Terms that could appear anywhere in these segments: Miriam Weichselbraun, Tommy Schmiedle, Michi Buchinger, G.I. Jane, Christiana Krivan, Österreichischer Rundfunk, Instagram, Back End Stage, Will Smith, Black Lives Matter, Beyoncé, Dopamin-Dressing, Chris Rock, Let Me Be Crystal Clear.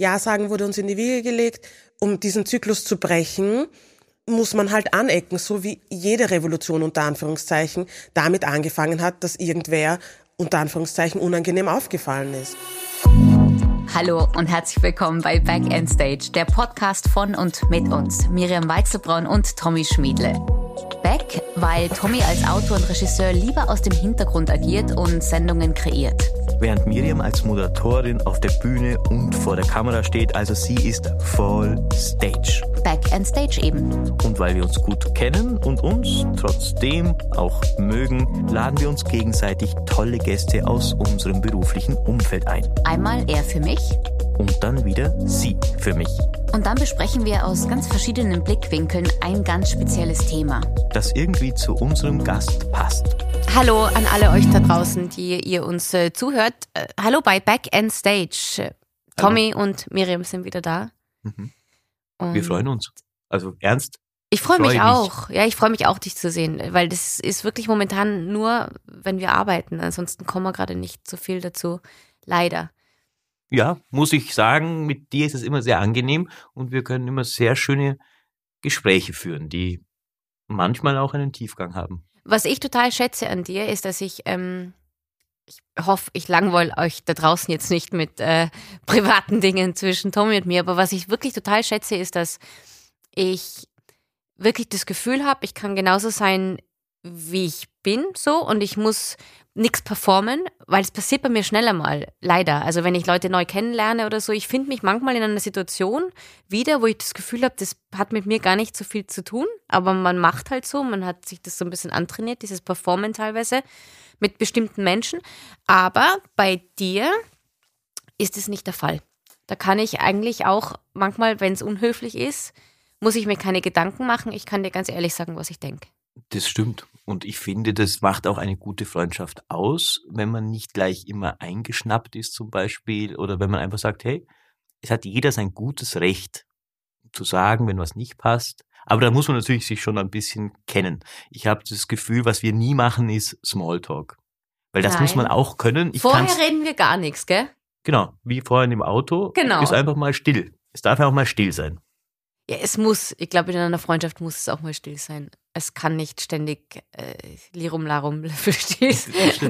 Ja-Sagen wurde uns in die Wiege gelegt. Um diesen Zyklus zu brechen, muss man halt anecken, so wie jede Revolution unter Anführungszeichen damit angefangen hat, dass irgendwer unter Anführungszeichen unangenehm aufgefallen ist. Hallo und herzlich willkommen bei Back End Stage, der Podcast von und mit uns, Miriam Weichselbraun und Tommy Schmiedle. Back, weil Tommy als Autor und Regisseur lieber aus dem Hintergrund agiert und Sendungen kreiert. Während Miriam als Moderatorin auf der Bühne und vor der Kamera steht, also sie ist voll Stage. Back End Stage eben. Und weil wir uns gut kennen und uns trotzdem auch mögen, laden wir uns gegenseitig tolle Gäste aus unserem beruflichen Umfeld ein. Einmal er für mich. Und dann wieder sie für mich. Und dann besprechen wir aus ganz verschiedenen Blickwinkeln ein ganz spezielles Thema, das irgendwie zu unserem Gast passt. Hallo an alle euch da draußen, die ihr uns zuhört. Hallo bei Back End Stage. Tommy und Miriam sind wieder da. Mhm. Wir freuen uns. Also ernst? Ich freue mich auch. Ja, ich freue mich auch, dich zu sehen, weil das ist wirklich momentan nur, wenn wir arbeiten. Ansonsten kommen wir gerade nicht so viel dazu. Leider. Ja, muss ich sagen, mit dir ist es immer sehr angenehm und wir können immer sehr schöne Gespräche führen, die manchmal auch einen Tiefgang haben. Was ich total schätze an dir ist, dass ich hoffe, ich langweile euch da draußen jetzt nicht mit privaten Dingen zwischen Tommy und mir, aber was ich wirklich total schätze ist, dass ich wirklich das Gefühl habe, ich kann genauso sein, wie ich bin, so, und ich muss nichts performen, weil es passiert bei mir schneller mal, leider. Also wenn ich Leute neu kennenlerne oder so, ich finde mich manchmal in einer Situation wieder, wo ich das Gefühl habe, das hat mit mir gar nicht so viel zu tun, aber man macht halt so, man hat sich das so ein bisschen antrainiert, dieses Performen teilweise mit bestimmten Menschen, aber bei dir ist es nicht der Fall. Da kann ich eigentlich auch manchmal, wenn es unhöflich ist, muss ich mir keine Gedanken machen, ich kann dir ganz ehrlich sagen, was ich denke. Das stimmt. Und ich finde, das macht auch eine gute Freundschaft aus, wenn man nicht gleich immer eingeschnappt ist zum Beispiel oder wenn man einfach sagt, hey, es hat jeder sein gutes Recht zu sagen, wenn was nicht passt. Aber da muss man natürlich sich schon ein bisschen kennen. Ich habe das Gefühl, was wir nie machen, ist Smalltalk. Weil das muss man auch können. Vorher reden wir gar nichts, gell? Genau, wie vorhin im Auto. Genau. Ist einfach mal still. Es darf ja auch mal still sein. Ja, es muss, ich glaube, in einer Freundschaft muss es auch mal still sein. Es kann nicht ständig Lirum Larum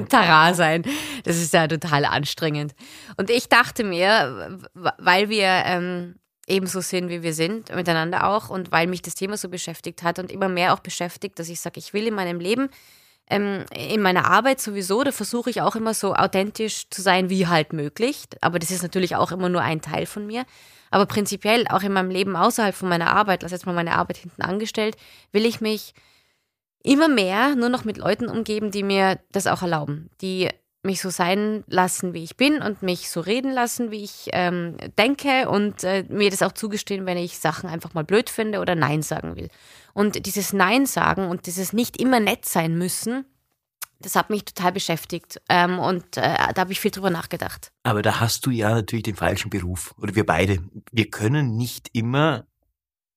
Tara sein. Das ist ja total anstrengend. Und ich dachte mir, weil wir eben so sind, wie wir sind, miteinander auch, und weil mich das Thema so beschäftigt hat und immer mehr auch beschäftigt, dass ich sage, ich will in meinem Leben, in meiner Arbeit sowieso, da versuche ich auch immer so authentisch zu sein, wie halt möglich. Aber das ist natürlich auch immer nur ein Teil von mir. Aber prinzipiell, auch in meinem Leben außerhalb von meiner Arbeit, lass jetzt mal meine Arbeit hinten angestellt, will ich mich immer mehr nur noch mit Leuten umgeben, die mir das auch erlauben, die mich so sein lassen, wie ich bin und mich so reden lassen, wie ich denke und mir das auch zugestehen, wenn ich Sachen einfach mal blöd finde oder Nein sagen will. Und dieses Nein sagen und dieses nicht immer nett sein müssen, das hat mich total beschäftigt da habe ich viel drüber nachgedacht. Aber da hast du ja natürlich den falschen Beruf, oder wir beide. Wir können nicht immer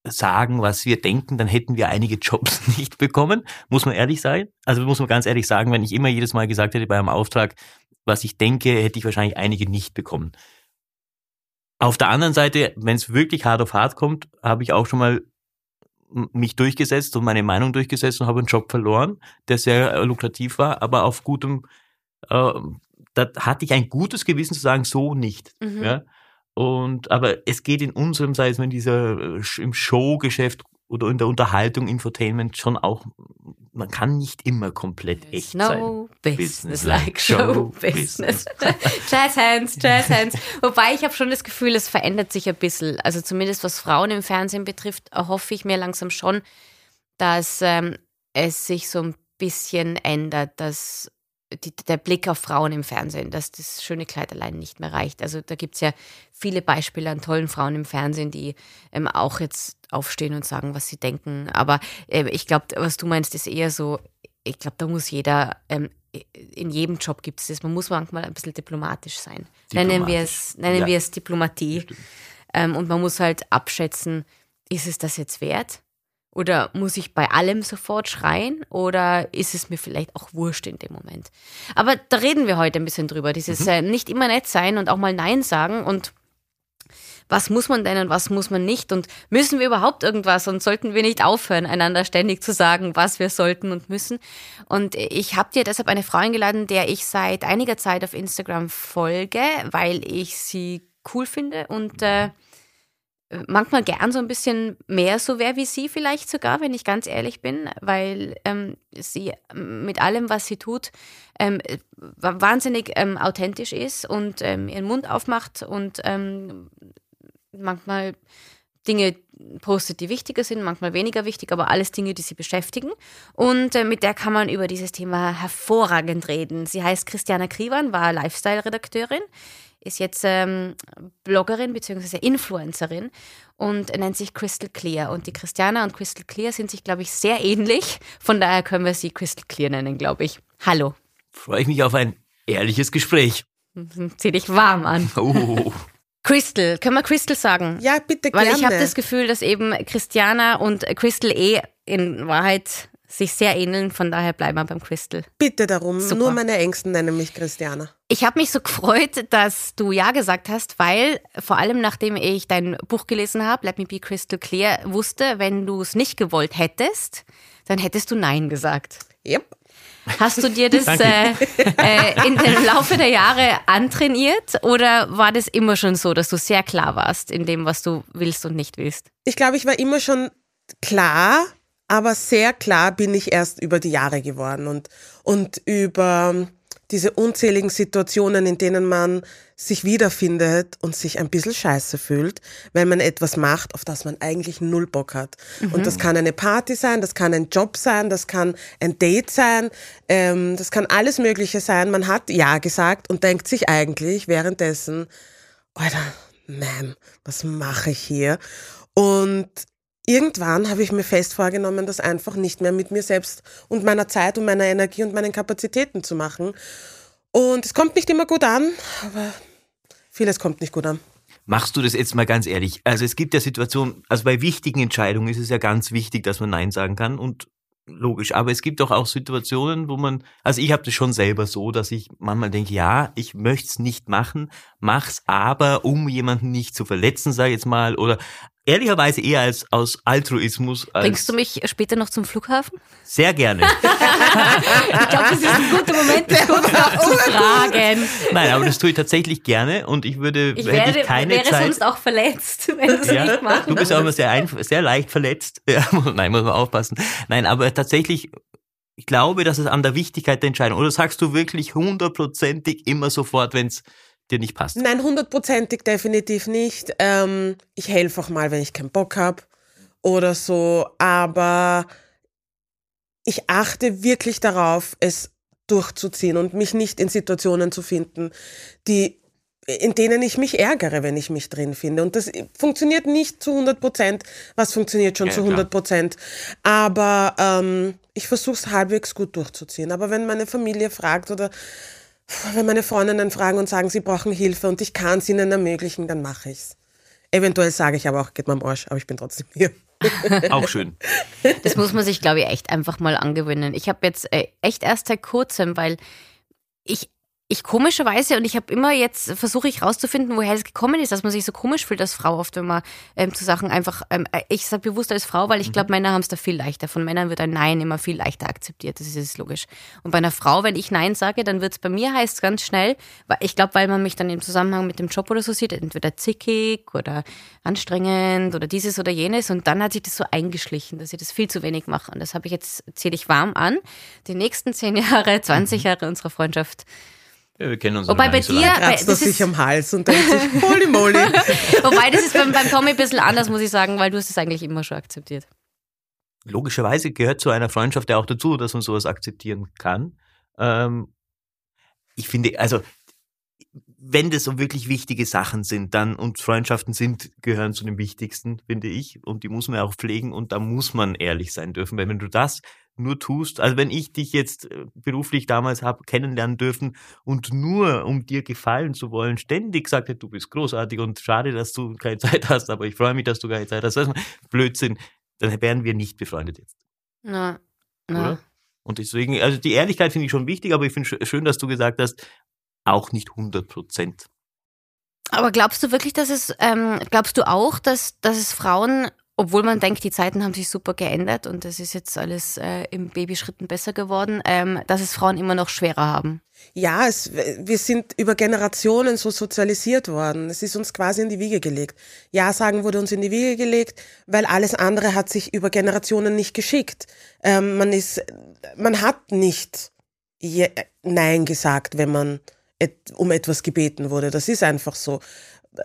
sagen, was wir denken, dann hätten wir einige Jobs nicht bekommen, muss man ehrlich sein. Also muss man ganz ehrlich sagen, wenn ich immer jedes Mal gesagt hätte bei einem Auftrag, was ich denke, hätte ich wahrscheinlich einige nicht bekommen. Auf der anderen Seite, wenn es wirklich hart auf hart kommt, habe ich auch schon mal mich durchgesetzt und meine Meinung durchgesetzt und habe einen Job verloren, der sehr lukrativ war, aber auf gutem, da hatte ich ein gutes Gewissen zu sagen, so nicht. Mhm. Ja? Aber es geht in unserem, sei es mal im Showgeschäft oder in der Unterhaltung, Infotainment schon auch, man kann nicht immer komplett echt sein. No business like show business. Jazz hands. Wobei ich habe schon das Gefühl, es verändert sich ein bisschen. Also zumindest was Frauen im Fernsehen betrifft, hoffe ich mir langsam schon, dass es sich so ein bisschen ändert, dass der Blick auf Frauen im Fernsehen, dass das schöne Kleid allein nicht mehr reicht. Also da gibt es ja viele Beispiele an tollen Frauen im Fernsehen, die auch jetzt aufstehen und sagen, was sie denken. Aber ich glaube, was du meinst, ist eher so, ich glaube, da muss jeder, in jedem Job gibt es das, man muss manchmal ein bisschen diplomatisch sein. Nennen wir es Diplomatie. Und man muss halt abschätzen, ist es das jetzt wert? Oder muss ich bei allem sofort schreien? Oder ist es mir vielleicht auch wurscht in dem Moment? Aber da reden wir heute ein bisschen drüber. Dieses nicht immer nett sein und auch mal Nein sagen. Und was muss man denn und was muss man nicht und müssen wir überhaupt irgendwas und sollten wir nicht aufhören, einander ständig zu sagen, was wir sollten und müssen. Und ich habe dir deshalb eine Frau eingeladen, der ich seit einiger Zeit auf Instagram folge, weil ich sie cool finde und manchmal gern so ein bisschen mehr so wäre wie sie vielleicht sogar, wenn ich ganz ehrlich bin, weil sie mit allem, was sie tut, wahnsinnig authentisch ist und ihren Mund aufmacht und manchmal Dinge postet, die wichtiger sind, manchmal weniger wichtig, aber alles Dinge, die sie beschäftigen. Und mit der kann man über dieses Thema hervorragend reden. Sie heißt Christiana Krivan, war Lifestyle-Redakteurin, ist jetzt Bloggerin bzw. Influencerin und nennt sich Crystal Clear. Und die Christiana und Crystal Clear sind sich, glaube ich, sehr ähnlich. Von daher können wir sie Crystal Clear nennen, glaube ich. Hallo. Freue ich mich auf ein ehrliches Gespräch. Zieh dich warm an. Oh. Crystal, können wir Crystal sagen? Ja, bitte gerne. Weil ich habe das Gefühl, dass eben Christiana und Crystal in Wahrheit sich sehr ähneln, von daher bleiben wir beim Crystal. Bitte darum, super. Nur meine Ängsten nennen mich Christiana. Ich habe mich so gefreut, dass du ja gesagt hast, weil vor allem nachdem ich dein Buch gelesen habe, Let Me Be Crystal Clear, wusste, wenn du es nicht gewollt hättest, dann hättest du Nein gesagt. Yep. Hast du dir das in dem Laufe der Jahre antrainiert oder war das immer schon so, dass du sehr klar warst in dem, was du willst und nicht willst? Ich glaube, ich war immer schon klar, aber sehr klar bin ich erst über die Jahre geworden und über diese unzähligen Situationen, in denen man sich wiederfindet und sich ein bisschen scheiße fühlt, weil man etwas macht, auf das man eigentlich null Bock hat. Mhm. Und das kann eine Party sein, das kann ein Job sein, das kann ein Date sein, das kann alles Mögliche sein. Man hat Ja gesagt und denkt sich eigentlich währenddessen, Alter, nein, was mache ich hier? Und irgendwann habe ich mir fest vorgenommen, das einfach nicht mehr mit mir selbst und meiner Zeit und meiner Energie und meinen Kapazitäten zu machen. Und es kommt nicht immer gut an, aber vieles kommt nicht gut an. Machst du das jetzt mal ganz ehrlich? Also es gibt ja Situationen, also bei wichtigen Entscheidungen ist es ja ganz wichtig, dass man Nein sagen kann und logisch. Aber es gibt doch auch Situationen, wo man, also ich habe das schon selber so, dass ich manchmal denke, ja, ich möchte es nicht machen, mach's aber, um jemanden nicht zu verletzen, sage ich jetzt mal, oder ehrlicherweise eher als aus Altruismus. Bringst du mich später noch zum Flughafen? Sehr gerne. Ich glaube, das ist ein guter Moment, dich kurz nachzufragen. Nein, aber das tue ich tatsächlich gerne und ich würde, wäre sonst auch verletzt, wenn du es nicht machst. Du bist auch immer sehr leicht verletzt. Ja, nein, muss man aufpassen. Nein, aber tatsächlich, ich glaube, dass es an der Wichtigkeit der Entscheidung, oder sagst du wirklich 100%ig immer sofort, wenn es dir nicht passt? Nein, 100%ig definitiv nicht. Ich helfe auch mal, wenn ich keinen Bock habe oder so, aber ich achte wirklich darauf, es durchzuziehen und mich nicht in Situationen zu finden, in denen ich mich ärgere, wenn ich mich drin finde. Und das funktioniert nicht zu 100%, was funktioniert schon zu 100%. Aber ich versuche es halbwegs gut durchzuziehen. Aber wenn meine Familie fragt oder wenn meine Freundinnen fragen und sagen, sie brauchen Hilfe und ich kann es ihnen ermöglichen, dann mache ich es. Eventuell sage ich aber auch, geht mir am Arsch, aber ich bin trotzdem hier. Auch schön. Das muss man sich, glaube ich, echt einfach mal angewöhnen. Ich habe jetzt echt erst seit kurzem, weil ich komischerweise, und ich habe immer jetzt, versuche ich rauszufinden, woher es gekommen ist, dass man sich so komisch fühlt als Frau oft, wenn man zu Sachen einfach, ich sage bewusst als Frau, weil ich glaube, Männer haben es da viel leichter. Von Männern wird ein Nein immer viel leichter akzeptiert, das ist logisch. Und bei einer Frau, wenn ich Nein sage, dann wird es bei mir heißt ganz schnell, ich glaube, weil man mich dann im Zusammenhang mit dem Job oder so sieht, entweder zickig oder anstrengend oder dieses oder jenes. Und dann hat sich das so eingeschlichen, dass ich das viel zu wenig mache. Und das habe ich jetzt, ziehe ich warm an, die nächsten 10 Jahre, 20 Jahre unserer Freundschaft. Ja, wir kennen uns noch nicht so lange. Wobei bei dir kratzt er sich am Hals und denkt sich, holy moly. Wobei, das ist beim Tommy ein bisschen anders, muss ich sagen, weil du hast es eigentlich immer schon akzeptiert. Logischerweise gehört zu einer Freundschaft ja auch dazu, dass man sowas akzeptieren kann. Ich finde, also wenn das so wirklich wichtige Sachen sind, dann und Freundschaften gehören zu den wichtigsten, finde ich, und die muss man auch pflegen und da muss man ehrlich sein dürfen, weil wenn du das nur tust, also wenn ich dich jetzt beruflich damals habe kennenlernen dürfen und nur um dir gefallen zu wollen, ständig gesagt hätte, du bist großartig und schade, dass du keine Zeit hast, aber ich freue mich, dass du keine Zeit hast, Blödsinn, dann wären wir nicht befreundet jetzt. Na. Und deswegen, also die Ehrlichkeit finde ich schon wichtig, aber ich finde schön, dass du gesagt hast, auch nicht 100%. Aber glaubst du wirklich, dass es, glaubst du auch, dass es Frauen, obwohl man denkt, die Zeiten haben sich super geändert und es ist jetzt alles in Babyschritten besser geworden, dass es Frauen immer noch schwerer haben? Ja, wir sind über Generationen so sozialisiert worden. Es ist uns quasi in die Wiege gelegt. Ja sagen wurde uns in die Wiege gelegt, weil alles andere hat sich über Generationen nicht geschickt. Man hat nicht Nein gesagt, wenn man um etwas gebeten wurde. Das ist einfach so.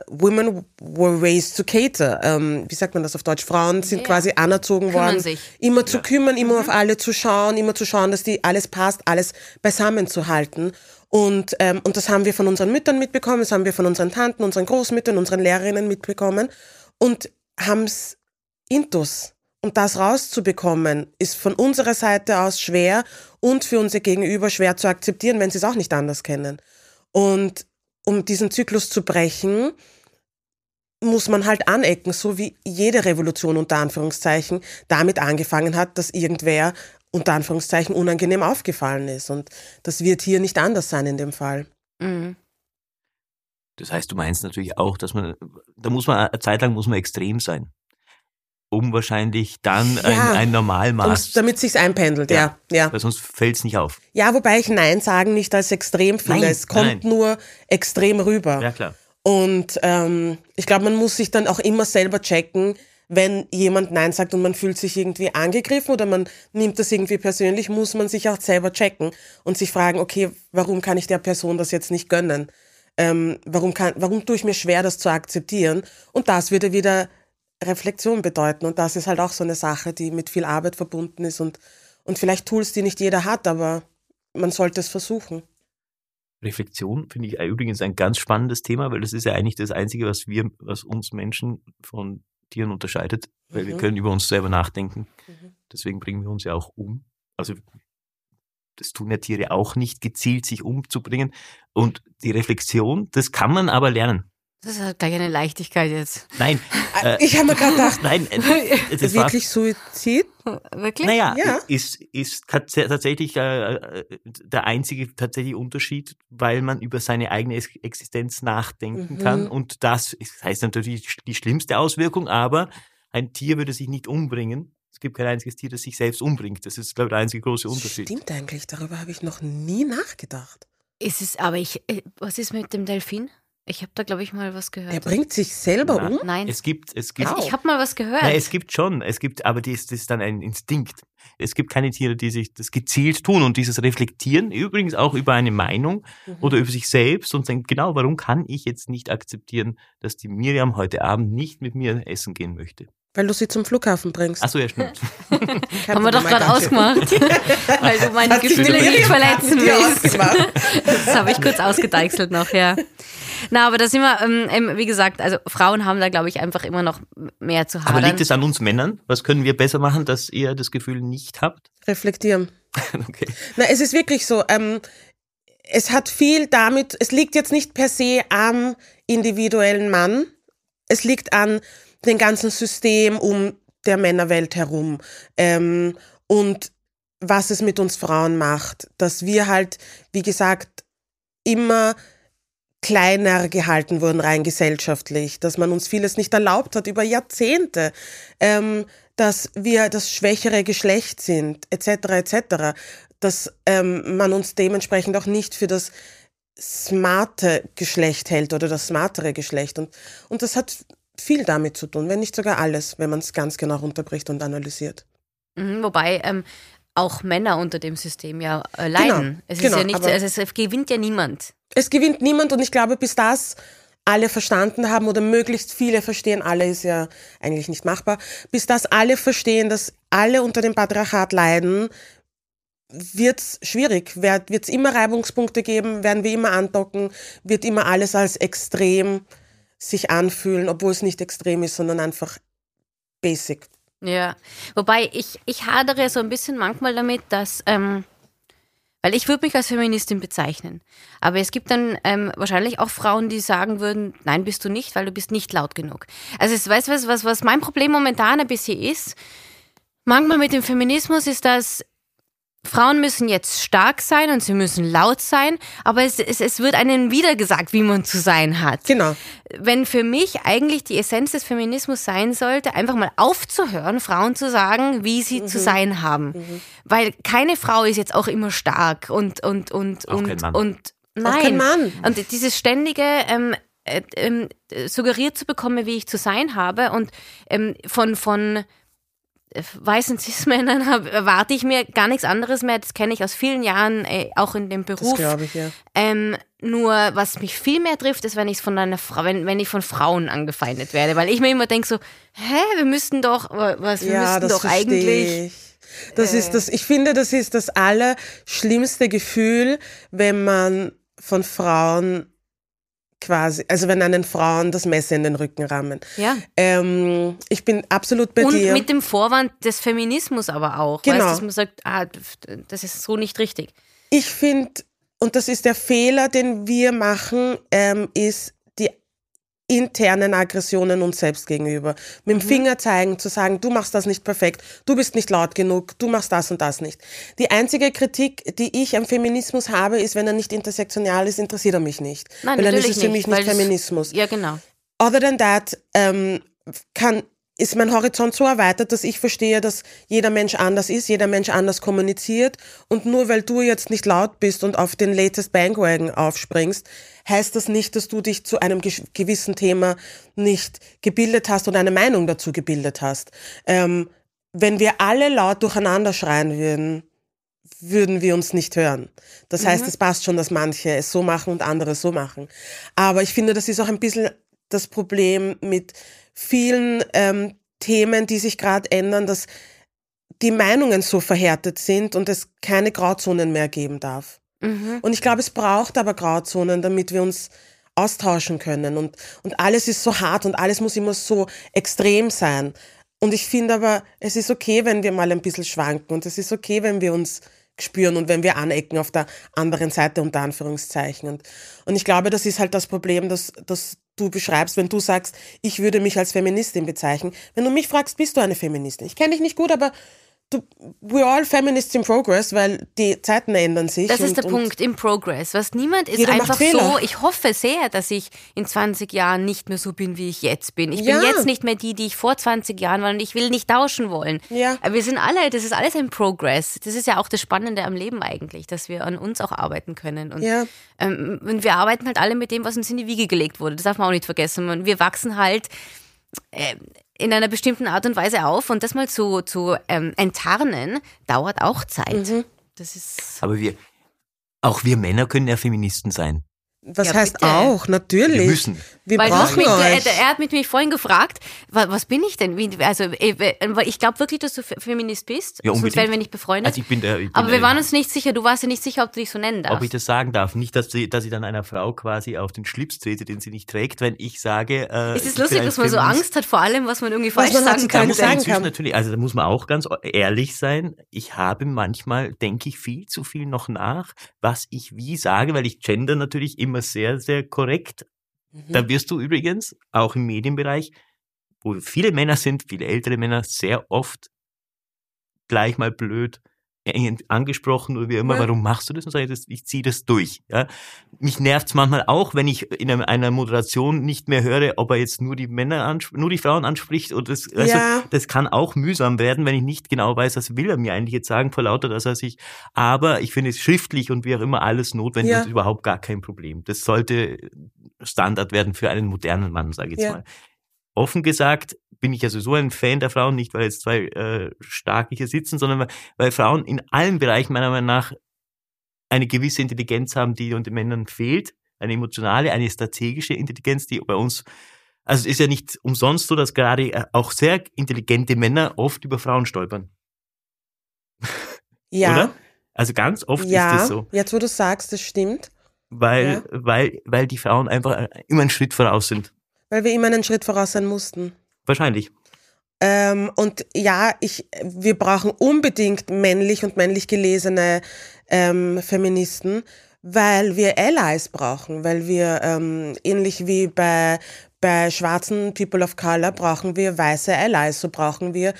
Women were raised to cater. Wie sagt man das auf Deutsch? Frauen sind quasi anerzogen worden, sich immer zu kümmern, immer auf alle zu schauen, immer zu schauen, dass die alles passt, alles beisammen zu halten. Und das haben wir von unseren Müttern mitbekommen, das haben wir von unseren Tanten, unseren Großmüttern, unseren Lehrerinnen mitbekommen und haben's intus. Und das rauszubekommen, ist von unserer Seite aus schwer und für unser Gegenüber schwer zu akzeptieren, wenn sie es auch nicht anders kennen. Und um diesen Zyklus zu brechen, muss man halt anecken, so wie jede Revolution unter Anführungszeichen damit angefangen hat, dass irgendwer unter Anführungszeichen unangenehm aufgefallen ist. Und das wird hier nicht anders sein in dem Fall. Mhm. Das heißt, du meinst natürlich auch, dass man, eine Zeit lang muss man extrem sein, um wahrscheinlich dann ein Normalmaß. Damit es sich einpendelt, ja. Weil sonst fällt es nicht auf. Ja, wobei ich Nein sagen nicht als extrem finde. Es kommt nur extrem rüber. Ja, klar. Und ich glaube, man muss sich dann auch immer selber checken, wenn jemand Nein sagt und man fühlt sich irgendwie angegriffen oder man nimmt das irgendwie persönlich, muss man sich auch selber checken und sich fragen, okay, warum kann ich der Person das jetzt nicht gönnen? Warum tue ich mir schwer, das zu akzeptieren? Und das würde wieder Reflexion bedeuten und das ist halt auch so eine Sache, die mit viel Arbeit verbunden ist und vielleicht Tools, die nicht jeder hat, aber man sollte es versuchen. Reflexion finde ich übrigens ein ganz spannendes Thema, weil das ist ja eigentlich das Einzige, was uns Menschen von Tieren unterscheidet, weil wir können über uns selber nachdenken. Deswegen bringen wir uns ja auch um. Also das tun ja Tiere auch nicht gezielt, sich umzubringen und die Reflexion, das kann man aber lernen. Das ist halt gleich eine Leichtigkeit jetzt. Nein. Ich habe mir gerade gedacht, das wirklich Suizid? Wirklich? Naja, ist tatsächlich der einzige tatsächliche Unterschied, weil man über seine eigene Existenz nachdenken kann. Und das heißt natürlich die schlimmste Auswirkung, aber ein Tier würde sich nicht umbringen. Es gibt kein einziges Tier, das sich selbst umbringt. Das ist, glaube ich, der einzige große Unterschied. Stimmt eigentlich, darüber habe ich noch nie nachgedacht. Was ist mit dem Delfin? Ich habe da, glaube ich, mal was gehört. Er bringt sich selber um? Nein. Es gibt ich habe mal was gehört. Nein, es gibt, aber das ist dann ein Instinkt. Es gibt keine Tiere, die sich das gezielt tun und dieses Reflektieren, übrigens auch über eine Meinung oder über sich selbst und denken, genau, warum kann ich jetzt nicht akzeptieren, dass die Miriam heute Abend nicht mit mir essen gehen möchte? Weil du sie zum Flughafen bringst. Ach so, ja, stimmt. Haben wir doch gerade ausgemacht. Weil du meine Gefühle nicht verletzen willst. Das habe ich kurz ausgedeichselt noch, ja. Na, aber da sind wir, wie gesagt, also Frauen haben da, glaube ich, einfach immer noch mehr zu hadern. Aber liegt es an uns Männern? Was können wir besser machen, dass ihr das Gefühl nicht habt? Reflektieren. Okay. Na, es ist wirklich so, es hat viel damit, es liegt jetzt nicht per se am individuellen Mann, es liegt an den ganzen System um der Männerwelt herum und was es mit uns Frauen macht, dass wir halt, wie gesagt, immer kleiner gehalten wurden rein gesellschaftlich, dass man uns vieles nicht erlaubt hat über Jahrzehnte, dass wir das schwächere Geschlecht sind, etc., etc., dass man uns dementsprechend auch nicht für das smarte Geschlecht hält oder das smartere Geschlecht und das hat viel damit zu tun, wenn nicht sogar alles, wenn man es ganz genau runterbricht und analysiert. Wobei auch Männer unter dem System ja leiden. Genau, ist ja nicht, also es gewinnt ja niemand. Es gewinnt niemand und ich glaube, bis das alle verstanden haben oder möglichst viele verstehen, alle ist ja eigentlich nicht machbar, bis das alle verstehen, dass alle unter dem Patriarchat leiden, wird es schwierig, wird es immer Reibungspunkte geben, werden wir immer andocken, wird immer alles als extrem sich anfühlen, obwohl es nicht extrem ist, sondern einfach basic. Ja, wobei ich hadere so ein bisschen manchmal damit, dass, weil ich würde mich als Feministin bezeichnen, aber es gibt dann wahrscheinlich auch Frauen, die sagen würden, nein, bist du nicht, weil du bist nicht laut genug. Also es weiß was mein Problem momentan ein bisschen ist, manchmal mit dem Feminismus ist, dass Frauen müssen jetzt stark sein und sie müssen laut sein, aber es wird einem wieder gesagt, wie man zu sein hat. Genau. Wenn für mich eigentlich die Essenz des Feminismus sein sollte, einfach mal aufzuhören, Frauen zu sagen, wie sie zu sein haben. Mhm. Weil keine Frau ist jetzt auch immer stark und nein. Auch kein Mann. Und dieses ständige suggeriert zu bekommen, wie ich zu sein habe und von weißen Cis-Männern erwarte ich mir gar nichts anderes mehr. Das kenne ich aus vielen Jahren, auch in dem Beruf. Das glaube ich, ja. Nur, was mich viel mehr trifft, ist, wenn ich von Frauen angefeindet werde. Weil ich mir immer denke so, ich finde, das ist das allerschlimmste Gefühl, wenn man von Frauen quasi, also wenn einen Frauen das Messer in den Rücken rammen. Ja. Ich bin absolut bei dir. Und mit dem Vorwand des Feminismus aber auch. Genau. Weißt, dass man sagt, das ist so nicht richtig. Ich finde, und das ist der Fehler, den wir machen, ist die internen Aggressionen uns selbst gegenüber. Mit dem Finger zeigen, zu sagen, du machst das nicht perfekt, du bist nicht laut genug, du machst das und das nicht. Die einzige Kritik, die ich am Feminismus habe, ist, wenn er nicht intersektional ist, interessiert er mich nicht. Nein, weil dann ist es für mich nicht Feminismus. Ja, genau. Other than that, ist mein Horizont so erweitert, dass ich verstehe, dass jeder Mensch anders ist, jeder Mensch anders kommuniziert und nur weil du jetzt nicht laut bist und auf den latest Bandwagon aufspringst, heißt das nicht, dass du dich zu einem gewissen Thema nicht gebildet hast oder eine Meinung dazu gebildet hast. Wenn wir alle laut durcheinander schreien würden, würden wir uns nicht hören. Das heißt, es passt schon, dass manche es so machen und andere es so machen. Aber ich finde, das ist auch ein bisschen das Problem mit vielen Themen, die sich gerade ändern, dass die Meinungen so verhärtet sind und es keine Grauzonen mehr geben darf. Mhm. Und ich glaube, es braucht aber Grauzonen, damit wir uns austauschen können. Und alles ist so hart und alles muss immer so extrem sein. Und ich finde aber, es ist okay, wenn wir mal ein bisschen schwanken und es ist okay, wenn wir uns spüren und wenn wir anecken auf der anderen Seite, unter Anführungszeichen. Und ich glaube, das ist halt das Problem, dass du beschreibst, wenn du sagst, ich würde mich als Feministin bezeichnen. Wenn du mich fragst, bist du eine Feministin? Ich kenne dich nicht gut, aber we're all feminists in progress, weil die Zeiten ändern sich. Das ist der Punkt, in progress. Was niemand ist einfach so, ich hoffe sehr, dass ich in 20 Jahren nicht mehr so bin, wie ich jetzt bin. Ich bin jetzt nicht mehr die ich vor 20 Jahren war und ich will nicht tauschen wollen. Ja. Aber wir sind alle, das ist alles ein Progress. Das ist ja auch das Spannende am Leben eigentlich, dass wir an uns auch arbeiten können. Und wir arbeiten halt alle mit dem, was uns in die Wiege gelegt wurde. Das darf man auch nicht vergessen. Wir wachsen halt in einer bestimmten Art und Weise auf und das mal zu enttarnen, dauert auch Zeit. Mhm. Das ist aber wir Männer können ja Feministen sein. Was heißt bitte? Auch, natürlich. Wir müssen. Weil brauchen euch. Er hat mich vorhin gefragt, was bin ich denn? Ich glaube wirklich, dass du Feminist bist. Ja, sonst wären wir nicht befreundet. Also aber wir waren uns nicht sicher. Du warst ja nicht sicher, ob du dich so nennen darfst. Ob ich das sagen darf. Nicht, dass ich dann einer Frau quasi auf den Schlips trete, den sie nicht trägt, wenn ich sage... es ist lustig, dass man so Angst hat vor allem, was man irgendwie falsch sagen kann. Da muss man auch ganz ehrlich sein. Ich habe manchmal, denke ich, viel zu viel noch nach, was ich wie sage, weil ich gender natürlich immer sehr, sehr korrekt. Mhm. Da wirst du übrigens auch im Medienbereich, wo viele Männer sind, viele ältere Männer, sehr oft gleich mal blöd angesprochen oder wie immer, warum machst du das? Und sage ich ziehe das durch. Ja? Mich nervt es manchmal auch, wenn ich in einer Moderation nicht mehr höre, ob er jetzt nur die Frauen anspricht. Und das kann auch mühsam werden, wenn ich nicht genau weiß, was will er mir eigentlich jetzt sagen, vor lauter, dass er sich, aber ich finde es schriftlich und wie auch immer alles notwendig und überhaupt gar kein Problem. Das sollte Standard werden für einen modernen Mann, sage ich jetzt mal. Offen gesagt bin ich ja sowieso ein Fan der Frauen, nicht weil jetzt zwei starke hier sitzen, sondern weil Frauen in allen Bereichen meiner Meinung nach eine gewisse Intelligenz haben, die den Männern fehlt, eine emotionale, eine strategische Intelligenz, die bei uns, also es ist ja nicht umsonst so, dass gerade auch sehr intelligente Männer oft über Frauen stolpern. Ja. Oder? Also ganz oft ist das so. Ja, jetzt wo du sagst, das stimmt. Weil die Frauen einfach immer einen Schritt voraus sind. Weil wir immer einen Schritt voraus sein mussten. Wahrscheinlich. Wir brauchen unbedingt männlich und männlich gelesene Feministen, weil wir Allies brauchen, weil wir ähnlich wie bei schwarzen People of Color brauchen wir weiße Allies, so brauchen wir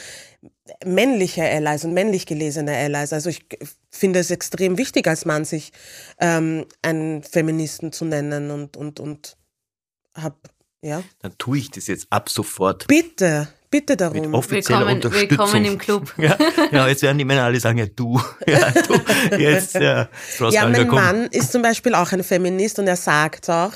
männliche Allies und männlich gelesene Allies. Also ich finde es extrem wichtig als Mann, sich einen Feministen zu nennen und habe, ja. Dann tue ich das jetzt ab sofort. Bitte darum. Mit offizieller Unterstützung. Willkommen im Club. Ja, genau, jetzt werden die Männer alle sagen, ja, du jetzt. Ja, mein Mann ist zum Beispiel auch ein Feminist und er sagt auch,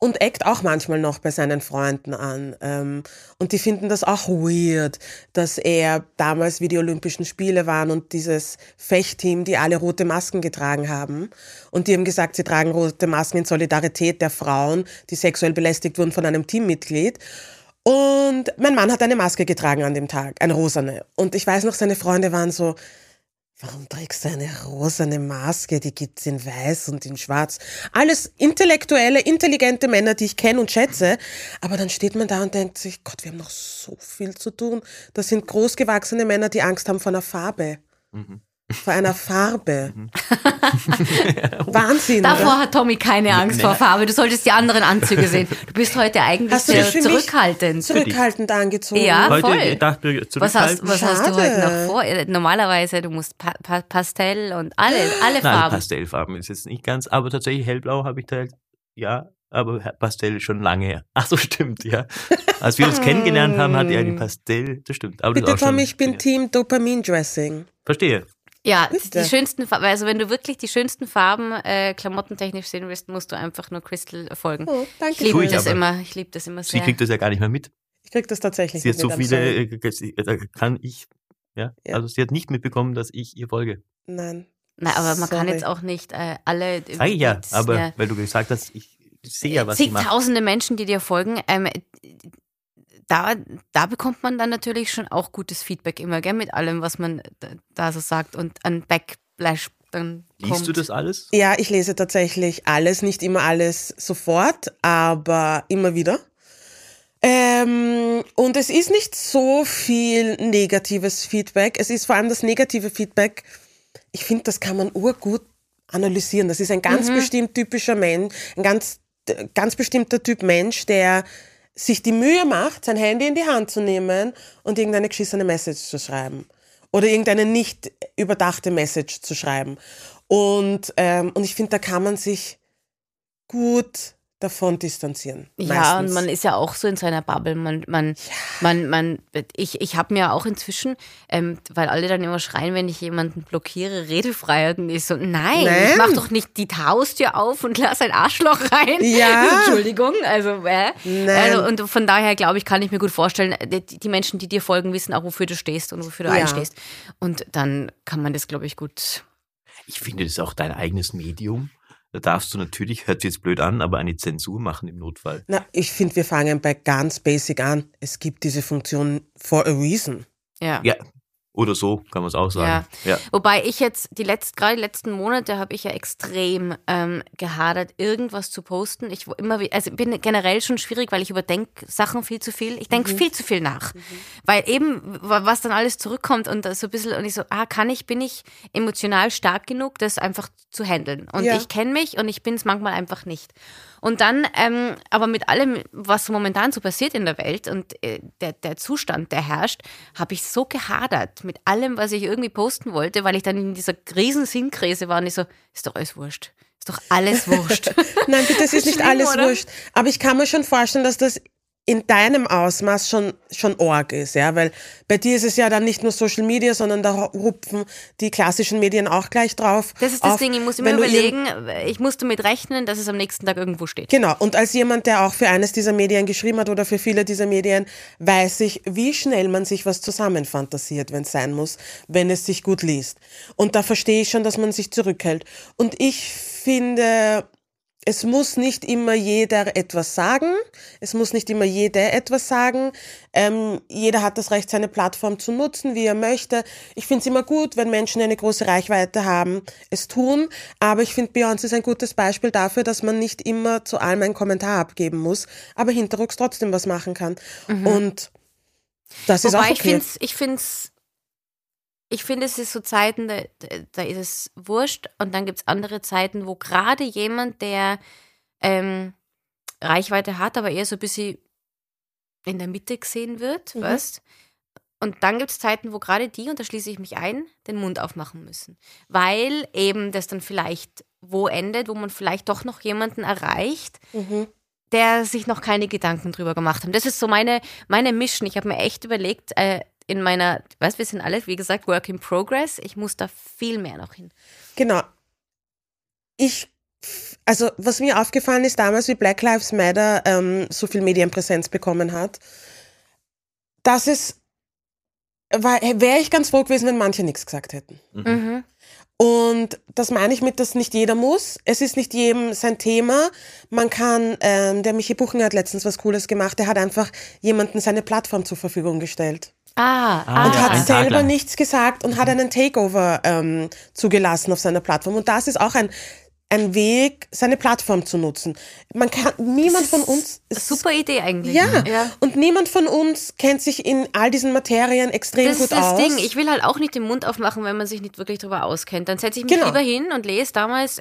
und eckt auch manchmal noch bei seinen Freunden an. Und die finden das auch weird, dass er damals, wie die Olympischen Spiele waren und dieses Fechtteam, die alle rote Masken getragen haben. Und die haben gesagt, sie tragen rote Masken in Solidarität der Frauen, die sexuell belästigt wurden von einem Teammitglied. Und mein Mann hat eine Maske getragen an dem Tag, eine rosane. Und ich weiß noch, seine Freunde waren so, warum trägst du eine rosane Maske? Die gibt's in weiß und in schwarz. Alles intellektuelle, intelligente Männer, die ich kenne und schätze. Aber dann steht man da und denkt sich, Gott, wir haben noch so viel zu tun. Das sind großgewachsene Männer, die Angst haben vor einer Farbe. Mhm. Vor einer Farbe. Wahnsinn. Davor hat Tommy keine Angst vor Farbe. Du solltest die anderen Anzüge sehen. Du bist heute eigentlich sehr zurückhaltend. Zurückhaltend angezogen. Ja, voll. Heute dachte, was hast du heute noch vor? Normalerweise, du musst Pastell und alle Farben. Nein, Pastellfarben ist jetzt nicht ganz, aber tatsächlich hellblau habe ich da, ja, aber Pastell schon lange her. Ach so, stimmt, ja. Als wir uns kennengelernt haben, hatte er eine Pastell, das stimmt. Aber bitte, Tommy, ich bin Team Dopamin-Dressing. Verstehe. Ja, die schönsten Farben, also wenn du wirklich die schönsten Farben klamottentechnisch sehen willst, musst du einfach nur Crystal folgen. Oh, danke. Ich liebe das immer sehr. Sie kriegt das ja gar nicht mehr mit. Ich krieg das tatsächlich nicht mit. Sie hat so viele, da kann ich, ja, also sie hat nicht mitbekommen, dass ich ihr folge. Nein, aber man kann jetzt auch nicht alle... Sag ich ja, aber ja, weil du gesagt hast, ich sehe ja, was sie macht. Zigtausende Menschen, die dir folgen, Da bekommt man dann natürlich schon auch gutes Feedback immer, gell, mit allem, was man da so sagt und an Backlash dann kommt. Liest du das alles? Ja, ich lese tatsächlich alles, nicht immer alles sofort, aber immer wieder. Und es ist nicht so viel negatives Feedback, es ist vor allem das negative Feedback, ich finde, das kann man urgut analysieren, das ist ein ganz bestimmt typischer Mensch, ein ganz bestimmter Typ Mensch, der sich die Mühe macht, sein Handy in die Hand zu nehmen und irgendeine geschissene Message zu schreiben. Oder irgendeine nicht überdachte Message zu schreiben. Und ich finde, da kann man sich gut davon distanzieren. Ja, meistens. Und man ist ja auch so in seiner Bubble. Ich habe mir auch inzwischen, weil alle dann immer schreien, wenn ich jemanden blockiere, Redefreiheit, und ich so, nein, ich mach doch nicht die Haustür auf und lass ein Arschloch rein. Ja. Entschuldigung, und von daher, glaube ich, kann ich mir gut vorstellen, die Menschen, die dir folgen, wissen auch, wofür du stehst und wofür du einstehst. Und dann kann man das, glaube ich, gut. Ich finde, das ist auch dein eigenes Medium. Da darfst du natürlich, hört sich jetzt blöd an, aber eine Zensur machen im Notfall. Na, ich finde, wir fangen bei ganz basic an. Es gibt diese Funktion for a reason. Ja. Oder so kann man es auch sagen. Ja. Wobei ich jetzt, gerade die letzten Monate habe ich ja extrem gehadert, irgendwas zu posten. Ich bin generell schon schwierig, weil ich überdenke Sachen viel zu viel. Ich denke viel zu viel nach. Weil eben, was dann alles zurückkommt und so ein bisschen, und ich so, bin ich emotional stark genug, das einfach zu handeln. Und ich kenne mich und ich bin es manchmal einfach nicht. Und dann, aber mit allem, was momentan so passiert in der Welt und der Zustand, der herrscht, habe ich so gehadert mit allem, was ich irgendwie posten wollte, weil ich dann in dieser riesen Sinnkrise war und ich so, ist doch alles wurscht. Ist doch alles wurscht. Nein, bitte, es ist nicht alles wurscht. Aber ich kann mir schon vorstellen, dass das in deinem Ausmaß schon arg ist, ja, weil bei dir ist es ja dann nicht nur Social Media, sondern da rupfen die klassischen Medien auch gleich drauf. Das ist das Ding, ich muss immer überlegen, ich muss damit rechnen, dass es am nächsten Tag irgendwo steht. Genau, und als jemand, der auch für eines dieser Medien geschrieben hat oder für viele dieser Medien, weiß ich, wie schnell man sich was zusammenfantasiert, wenn es sein muss, wenn es sich gut liest. Und da verstehe ich schon, dass man sich zurückhält. Und ich finde... Es muss nicht immer jeder etwas sagen. Es muss nicht immer jeder etwas sagen. Jeder hat das Recht, seine Plattform zu nutzen, wie er möchte. Ich finde es immer gut, wenn Menschen, die eine große Reichweite haben, es tun. Aber ich finde, Beyoncé ist ein gutes Beispiel dafür, dass man nicht immer zu allem einen Kommentar abgeben muss, aber hinterrücks trotzdem was machen kann. Und das ist auch okay. Ich finde, es ist so Zeiten, da ist es wurscht, und dann gibt es andere Zeiten, wo gerade jemand, der Reichweite hat, aber eher so ein bisschen in der Mitte gesehen wird, weißt? Und dann gibt es Zeiten, wo gerade die, und da schließe ich mich ein, den Mund aufmachen müssen. Weil eben das dann vielleicht wo endet, wo man vielleicht doch noch jemanden erreicht, der sich noch keine Gedanken drüber gemacht hat. Das ist so meine Mission. Ich habe mir echt überlegt, in meiner, weißt du, wir sind alle, wie gesagt, Work in Progress. Ich muss da viel mehr noch hin. Genau. Also was mir aufgefallen ist damals, wie Black Lives Matter so viel Medienpräsenz bekommen hat, wäre ich ganz froh gewesen, wenn manche nichts gesagt hätten. Mhm. Und das meine ich mit, dass nicht jeder muss. Es ist nicht jedem sein Thema. Man kann, der Michi Buchinger hat letztens was Cooles gemacht, der hat einfach jemandem seine Plattform zur Verfügung gestellt. Und hat selber nichts gesagt und hat einen Takeover zugelassen auf seiner Plattform. Und das ist auch ein Weg, seine Plattform zu nutzen. Niemand von uns... Super Idee eigentlich. Ja, und niemand von uns kennt sich in all diesen Materien extrem gut aus. Das ist das Ding. Ich will halt auch nicht den Mund aufmachen, wenn man sich nicht wirklich drüber auskennt. Dann setze ich mich lieber hin und lese damals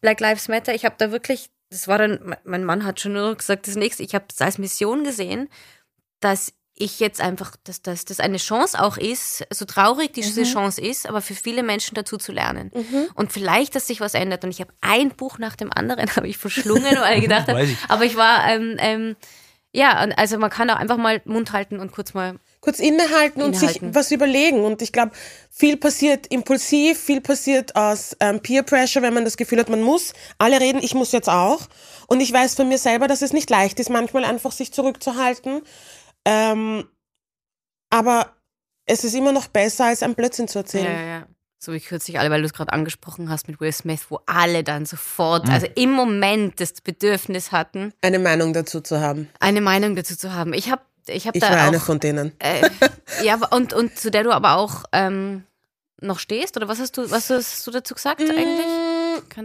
Black Lives Matter. Ich habe da wirklich, das war dann, mein Mann hat schon nur gesagt, ich habe es als Mission gesehen, dass ich jetzt einfach, dass das eine Chance auch ist, so traurig diese Chance ist, aber für viele Menschen dazu zu lernen. Und vielleicht, dass sich was ändert. Und ich habe ein Buch nach dem anderen, habe ich verschlungen, weil ich gedacht habe, aber ich war, also man kann auch einfach mal Mund halten und kurz innehalten und sich was überlegen. Und ich glaube, viel passiert impulsiv, viel passiert aus Peer Pressure, wenn man das Gefühl hat, man muss. Alle reden, ich muss jetzt auch. Und ich weiß von mir selber, dass es nicht leicht ist, manchmal einfach sich zurückzuhalten. Aber es ist immer noch besser, als einen Blödsinn zu erzählen. Ja. So wie kürzlich alle, weil du es gerade angesprochen hast mit Will Smith, wo alle dann sofort, also im Moment das Bedürfnis hatten. Eine Meinung dazu zu haben. Ich war eine von denen. Ja, und zu der du aber auch noch stehst? Oder was hast du dazu gesagt eigentlich?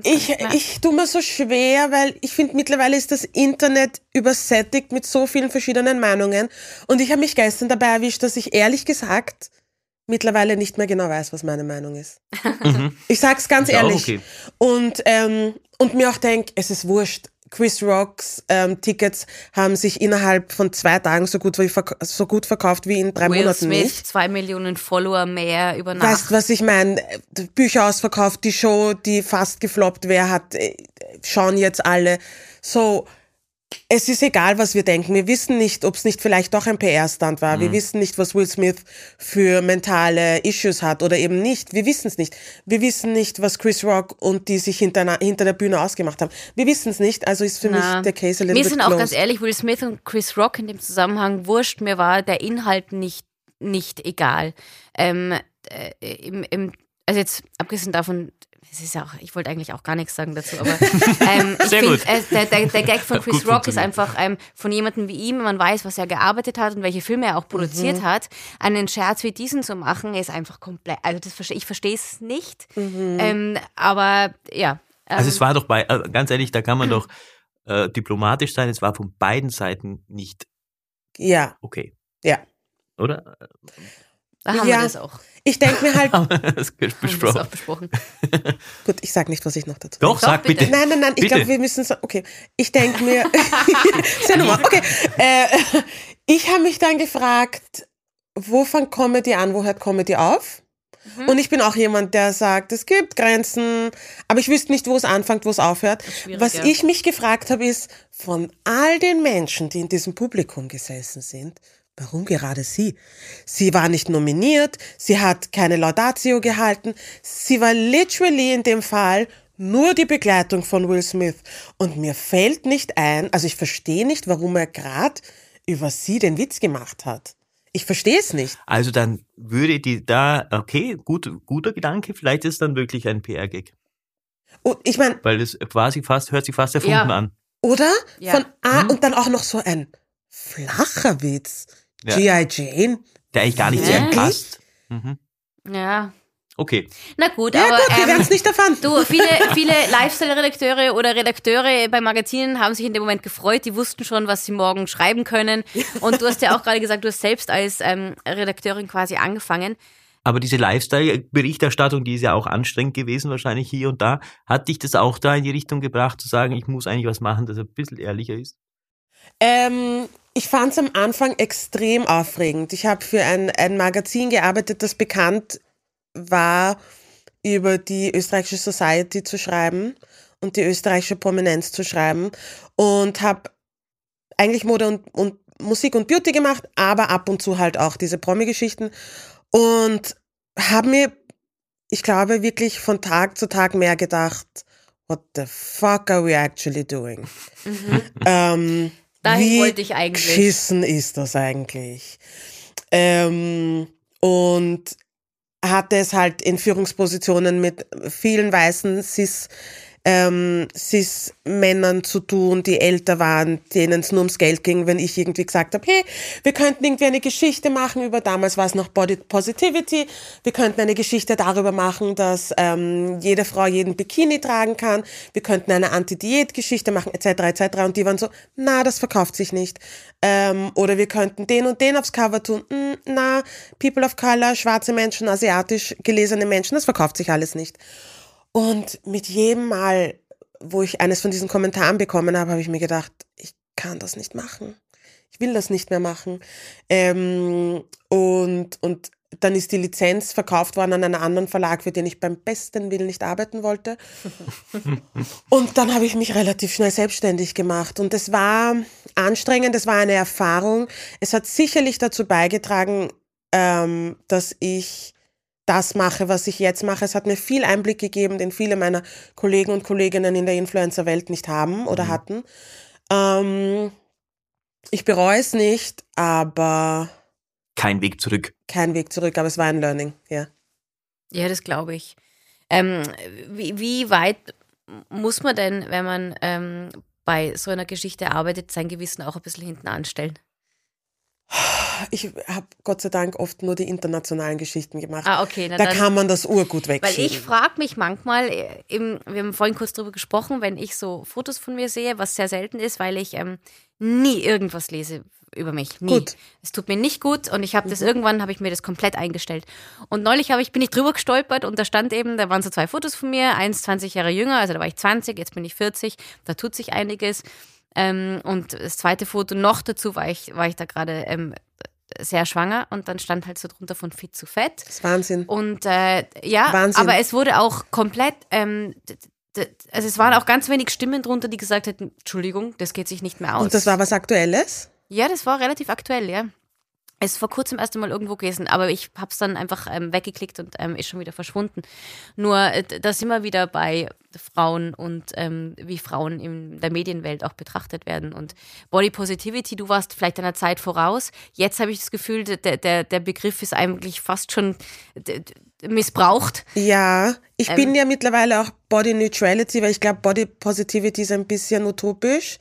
Ich tue mir so schwer, weil ich finde, mittlerweile ist das Internet übersättigt mit so vielen verschiedenen Meinungen. Und ich habe mich gestern dabei erwischt, dass ich ehrlich gesagt mittlerweile nicht mehr genau weiß, was meine Meinung ist. Ich sage es ganz ehrlich. Okay. Und mir auch denke, es ist wurscht. Chris Rocks Tickets haben sich innerhalb von 2 Tagen so gut verkauft wie in 3 Monaten nicht. Will Smith, 2 Millionen Follower mehr über Nacht. Weißt du, was ich meine? Bücher ausverkauft, die Show, die fast gefloppt wäre, schauen jetzt alle. So, es ist egal, was wir denken. Wir wissen nicht, ob es nicht vielleicht doch ein PR-Stunt war. Wir wissen nicht, was Will Smith für mentale Issues hat oder eben nicht. Wir wissen es nicht. Wir wissen nicht, was Chris Rock und die sich hinter der Bühne ausgemacht haben. Wir wissen es nicht, also ist für mich der Case a little bit closed. Mir sind auch ganz ehrlich, Will Smith und Chris Rock in dem Zusammenhang wurscht. Mir war der Inhalt nicht egal. Also jetzt, abgesehen davon... Es ist ja auch, ich wollte eigentlich auch gar nichts sagen dazu, aber ich finde, der Gag von Chris Rock ist einfach von jemandem wie ihm, man weiß, was er gearbeitet hat und welche Filme er auch produziert hat, einen Scherz wie diesen zu machen, ist einfach komplett, also ich verstehe es nicht, aber ja. Also es war doch, ganz ehrlich, da kann man doch diplomatisch sein, es war von beiden Seiten nicht okay. Ja. Oder? Da haben wir das auch. Ich denke mir halt... Das haben wir auch besprochen. Gut, ich sage nicht, was ich noch dazu... Doch, sag bitte. Nein, ich glaube, wir müssen... Okay, ich denke mir... ist ja normal. Okay. Ich habe mich dann gefragt, wo fängt Comedy an, wo hört Comedy auf? Und ich bin auch jemand, der sagt, es gibt Grenzen, aber ich wüsste nicht, wo es anfängt, wo es aufhört. Was ich mich gefragt habe, ist, von all den Menschen, die in diesem Publikum gesessen sind... Warum gerade sie? Sie war nicht nominiert, sie hat keine Laudatio gehalten, sie war literally in dem Fall nur die Begleitung von Will Smith. Und mir fällt nicht ein, also ich verstehe nicht, warum er gerade über sie den Witz gemacht hat. Ich verstehe es nicht. Also dann würde guter Gedanke, vielleicht ist dann wirklich ein PR-Gag. Oh, ich meine... Weil es quasi hört sich fast erfunden an. Oder? Ja. Und dann auch noch so ein flacher Witz. Ja. G.I. Jane. Der eigentlich gar nicht sehr passt. Ja. Okay. Na gut, ja, aber... Ja gut, wir werden es nicht erfahren. Du, viele Lifestyle-Redakteure oder Redakteure bei Magazinen haben sich in dem Moment gefreut. Die wussten schon, was sie morgen schreiben können. Und du hast ja auch gerade gesagt, du hast selbst als Redakteurin quasi angefangen. Aber diese Lifestyle-Berichterstattung, die ist ja auch anstrengend gewesen, wahrscheinlich hier und da. Hat dich das auch da in die Richtung gebracht, zu sagen, ich muss eigentlich was machen, das ein bisschen ehrlicher ist? Ich fand es am Anfang extrem aufregend. Ich habe für ein Magazin gearbeitet, das bekannt war, über die österreichische Society zu schreiben und die österreichische Prominenz zu schreiben, und habe eigentlich Mode und Musik und Beauty gemacht, aber ab und zu halt auch diese Promi-Geschichten, und habe mir, ich glaube, wirklich von Tag zu Tag mehr gedacht, what the fuck are we actually doing? Mhm. Dahin wollte ich eigentlich. Wie geschissen ist das eigentlich? Und hatte es halt in Führungspositionen mit vielen weißen Cis-Männern zu tun, die älter waren, denen es nur ums Geld ging, wenn ich irgendwie gesagt habe, hey, wir könnten irgendwie eine Geschichte machen über, damals war es noch Body Positivity, wir könnten eine Geschichte darüber machen, dass jede Frau jeden Bikini tragen kann, wir könnten eine Anti-Diät-Geschichte machen, etc., etc., und die waren so, na, das verkauft sich nicht. Oder wir könnten den und den aufs Cover tun, na, People of Color, schwarze Menschen, asiatisch gelesene Menschen, das verkauft sich alles nicht. Und mit jedem Mal, wo ich eines von diesen Kommentaren bekommen habe, habe ich mir gedacht, ich kann das nicht machen. Ich will das nicht mehr machen. Und dann ist die Lizenz verkauft worden an einen anderen Verlag, für den ich beim besten Willen nicht arbeiten wollte. Und dann habe ich mich relativ schnell selbstständig gemacht. Und es war anstrengend, es war eine Erfahrung. Es hat sicherlich dazu beigetragen, dass ich das mache, was ich jetzt mache. Es hat mir viel Einblick gegeben, den viele meiner Kollegen und Kolleginnen in der Influencer-Welt nicht haben oder hatten. Ich bereue es nicht, aber... Kein Weg zurück. Kein Weg zurück, aber es war ein Learning, ja. Ja, das glaube ich. Wie weit muss man denn, wenn man bei so einer Geschichte arbeitet, sein Gewissen auch ein bisschen hinten anstellen? Ich habe Gott sei Dank oft nur die internationalen Geschichten gemacht. Ah, okay. Na, da dann kann man das urgut wegschieben. Weil ich frage mich manchmal, wir haben vorhin kurz drüber gesprochen, wenn ich so Fotos von mir sehe, was sehr selten ist, weil ich nie irgendwas lese über mich. Nie. Gut. Es tut mir nicht gut, und ich habe das irgendwann, habe ich mir das komplett eingestellt. Und neulich bin ich drüber gestolpert, und da stand eben, da waren so zwei Fotos von mir, eins 20 Jahre jünger, also da war ich 20, jetzt bin ich 40, da tut sich einiges. Und das zweite Foto noch dazu, war ich da gerade sehr schwanger, und dann stand halt so drunter von fit zu fett. Das ist Wahnsinn. Und ja, Wahnsinn. Aber es wurde auch komplett, also es waren auch ganz wenig Stimmen drunter, die gesagt hätten, Entschuldigung, das geht sich nicht mehr aus. Und das war was Aktuelles? Ja, das war relativ aktuell, ja. Es ist vor kurzem erst einmal irgendwo gewesen, aber ich habe es dann einfach weggeklickt und ist schon wieder verschwunden. Nur da sind wir wieder bei Frauen und wie Frauen in der Medienwelt auch betrachtet werden. Und Body Positivity, du warst vielleicht deiner Zeit voraus. Jetzt habe ich das Gefühl, der Begriff ist eigentlich fast schon missbraucht. Ja, ich bin ja mittlerweile auch Body Neutrality, weil ich glaube, Body Positivity ist ein bisschen utopisch.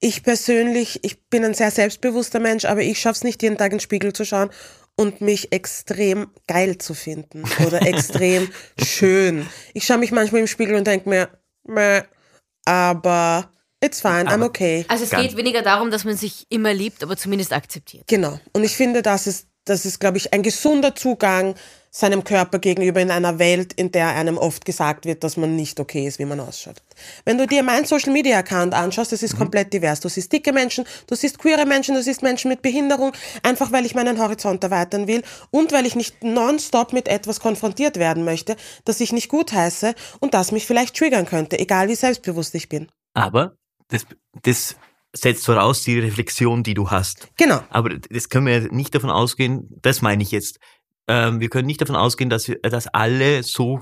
Ich persönlich, ich bin ein sehr selbstbewusster Mensch, aber ich schaffe es nicht, jeden Tag in den Spiegel zu schauen und mich extrem geil zu finden oder extrem schön. Ich schaue mich manchmal im Spiegel und denke mir, aber it's fine, I'm okay. Also es geht weniger darum, dass man sich immer liebt, aber zumindest akzeptiert. Genau. Und ich finde, das ist, glaube ich, ein gesunder Zugang seinem Körper gegenüber in einer Welt, in der einem oft gesagt wird, dass man nicht okay ist, wie man ausschaut. Wenn du dir meinen Social-Media-Account anschaust, das ist komplett divers. Du siehst dicke Menschen, du siehst queere Menschen, du siehst Menschen mit Behinderung, einfach weil ich meinen Horizont erweitern will und weil ich nicht nonstop mit etwas konfrontiert werden möchte, das ich nicht gutheiße und das mich vielleicht triggern könnte, egal wie selbstbewusst ich bin. Aber das setzt voraus die Reflexion, die du hast. Genau. Aber das können wir nicht davon ausgehen, das meine ich jetzt, wir können nicht davon ausgehen, dass alle so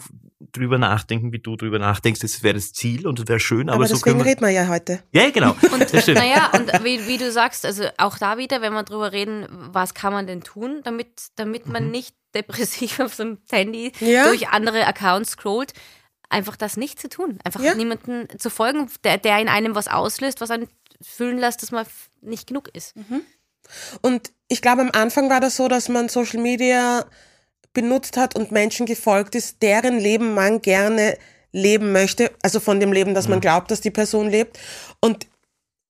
drüber nachdenken, wie du drüber nachdenkst. Das wäre das Ziel und das wäre schön. Aber deswegen so reden wir ja heute. Ja, genau. Und, das stimmt. Naja, und wie du sagst, also auch da wieder, wenn wir drüber reden, was kann man denn tun, damit man nicht depressiv auf so einem Handy durch andere Accounts scrollt. Einfach das nicht zu tun. Einfach niemanden zu folgen, der in einem was auslöst, was einen fühlen lässt, dass man nicht genug ist. Mhm. Und ich glaube, am Anfang war das so, dass man Social Media benutzt hat und Menschen gefolgt ist, deren Leben man gerne leben möchte, also von dem Leben, das man glaubt, dass die Person lebt. Und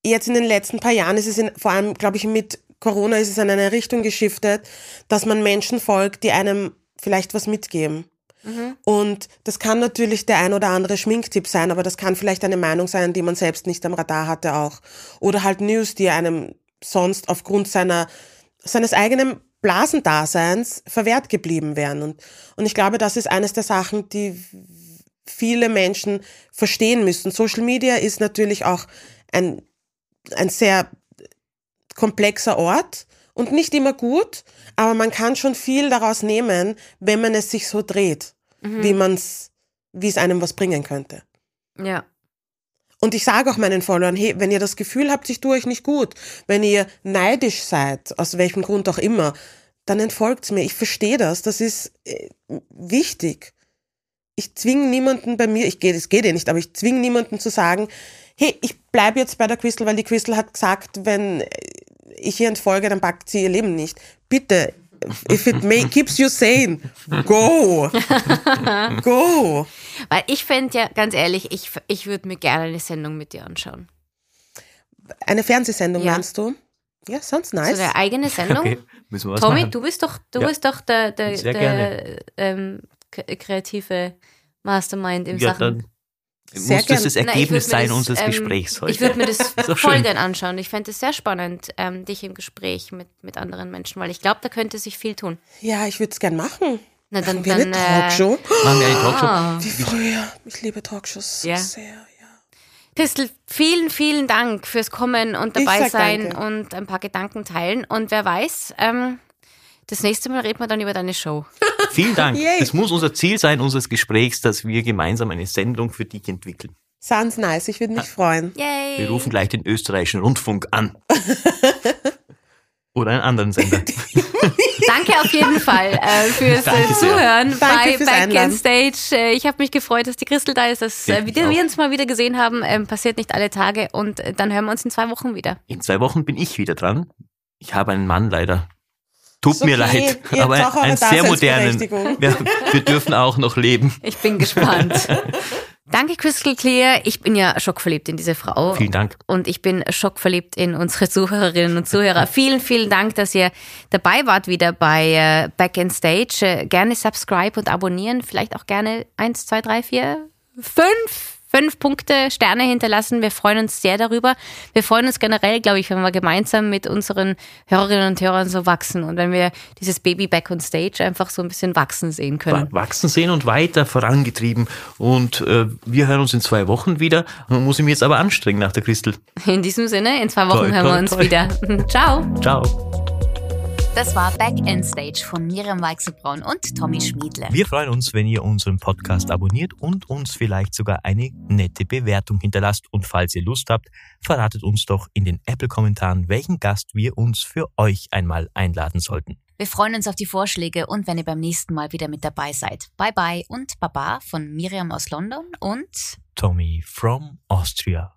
jetzt in den letzten paar Jahren ist es vor allem, glaube ich, mit Corona ist es in eine Richtung geschiftet, dass man Menschen folgt, die einem vielleicht was mitgeben. Mhm. Und das kann natürlich der ein oder andere Schminktipp sein, aber das kann vielleicht eine Meinung sein, die man selbst nicht am Radar hatte auch. Oder halt News, die einem sonst aufgrund seines eigenen Blasendaseins verwehrt geblieben wären. Und ich glaube, das ist eines der Sachen, die viele Menschen verstehen müssen. Social Media ist natürlich auch ein sehr komplexer Ort und nicht immer gut, aber man kann schon viel daraus nehmen, wenn man es sich so dreht, wie es einem was bringen könnte. Ja. Und ich sage auch meinen Followern, hey, wenn ihr das Gefühl habt, ich tue euch nicht gut, wenn ihr neidisch seid, aus welchem Grund auch immer, dann entfolgt mir. Ich verstehe das, das ist wichtig. Ich zwinge niemanden bei mir, das geht ja nicht, aber ich zwinge niemanden zu sagen, hey, ich bleibe jetzt bei der Crystal, weil die Crystal hat gesagt, wenn ich ihr entfolge, dann packt sie ihr Leben nicht. Bitte, if it keeps you sane, go. Go. Weil ich fände ja, ganz ehrlich, ich würde mir gerne eine Sendung mit dir anschauen. Eine Fernsehsendung, meinst du? Ja, sounds nice. So eine eigene Sendung? Okay. Müssen wir was Tommy machen. Du bist doch der kreative Mastermind im Sachen. Sehr muss das das Ergebnis sein unseres Gesprächs heute? Ich würde mir das voll gerne anschauen. Ich fände es sehr spannend, dich im Gespräch mit anderen Menschen, weil ich glaube, da könnte sich viel tun. Ja, ich würde es gerne machen. Na, dann eine Talkshow. Machen wir eine Talkshow. Wie früher. Ich liebe Talkshows sehr, Christel, vielen, vielen Dank fürs Kommen und dabei sein und ein paar Gedanken teilen. Und wer weiß, das nächste Mal reden wir dann über deine Show. Vielen Dank. Yay. Das muss unser Ziel sein, unseres Gesprächs, dass wir gemeinsam eine Sendung für dich entwickeln. Sounds nice, ich würde mich freuen. Yay. Wir rufen gleich den Österreichischen Rundfunk an. Oder einen anderen Sender. Danke auf jeden Fall fürs Zuhören bei Back End Stage. Ich habe mich gefreut, dass die Christel da ist, dass wir uns mal wieder gesehen haben. Passiert nicht alle Tage und dann hören wir uns in 2 Wochen wieder. In 2 Wochen bin ich wieder dran. Ich habe einen Mann leider. Tut mir leid, aber einen sehr modernen. Wir dürfen auch noch leben. Ich bin gespannt. Danke, Crystal Clear. Ich bin ja schockverliebt in diese Frau. Vielen Dank. Und ich bin schockverliebt in unsere Zuhörerinnen und Zuhörer. Vielen, vielen Dank, dass ihr dabei wart wieder bei Back End Stage. Gerne subscribe und abonnieren. Vielleicht auch gerne 5 Punkte, Sterne hinterlassen. Wir freuen uns sehr darüber. Wir freuen uns generell, glaube ich, wenn wir gemeinsam mit unseren Hörerinnen und Hörern so wachsen und wenn wir dieses Baby Back on Stage einfach so ein bisschen wachsen sehen können. Wachsen sehen und weiter vorangetrieben. Und wir hören uns in 2 Wochen wieder. Man muss mich jetzt aber anstrengen nach der Christel. In diesem Sinne, in 2 Wochen hören wir uns wieder. Ciao. Ciao. Das war Back End Stage von Miriam Weichselbraun und Tommy Schmiedle. Wir freuen uns, wenn ihr unseren Podcast abonniert und uns vielleicht sogar eine nette Bewertung hinterlasst. Und falls ihr Lust habt, verratet uns doch in den Apple-Kommentaren, welchen Gast wir uns für euch einmal einladen sollten. Wir freuen uns auf die Vorschläge und wenn ihr beim nächsten Mal wieder mit dabei seid. Bye bye und Baba von Miriam aus London und Tommy from Austria.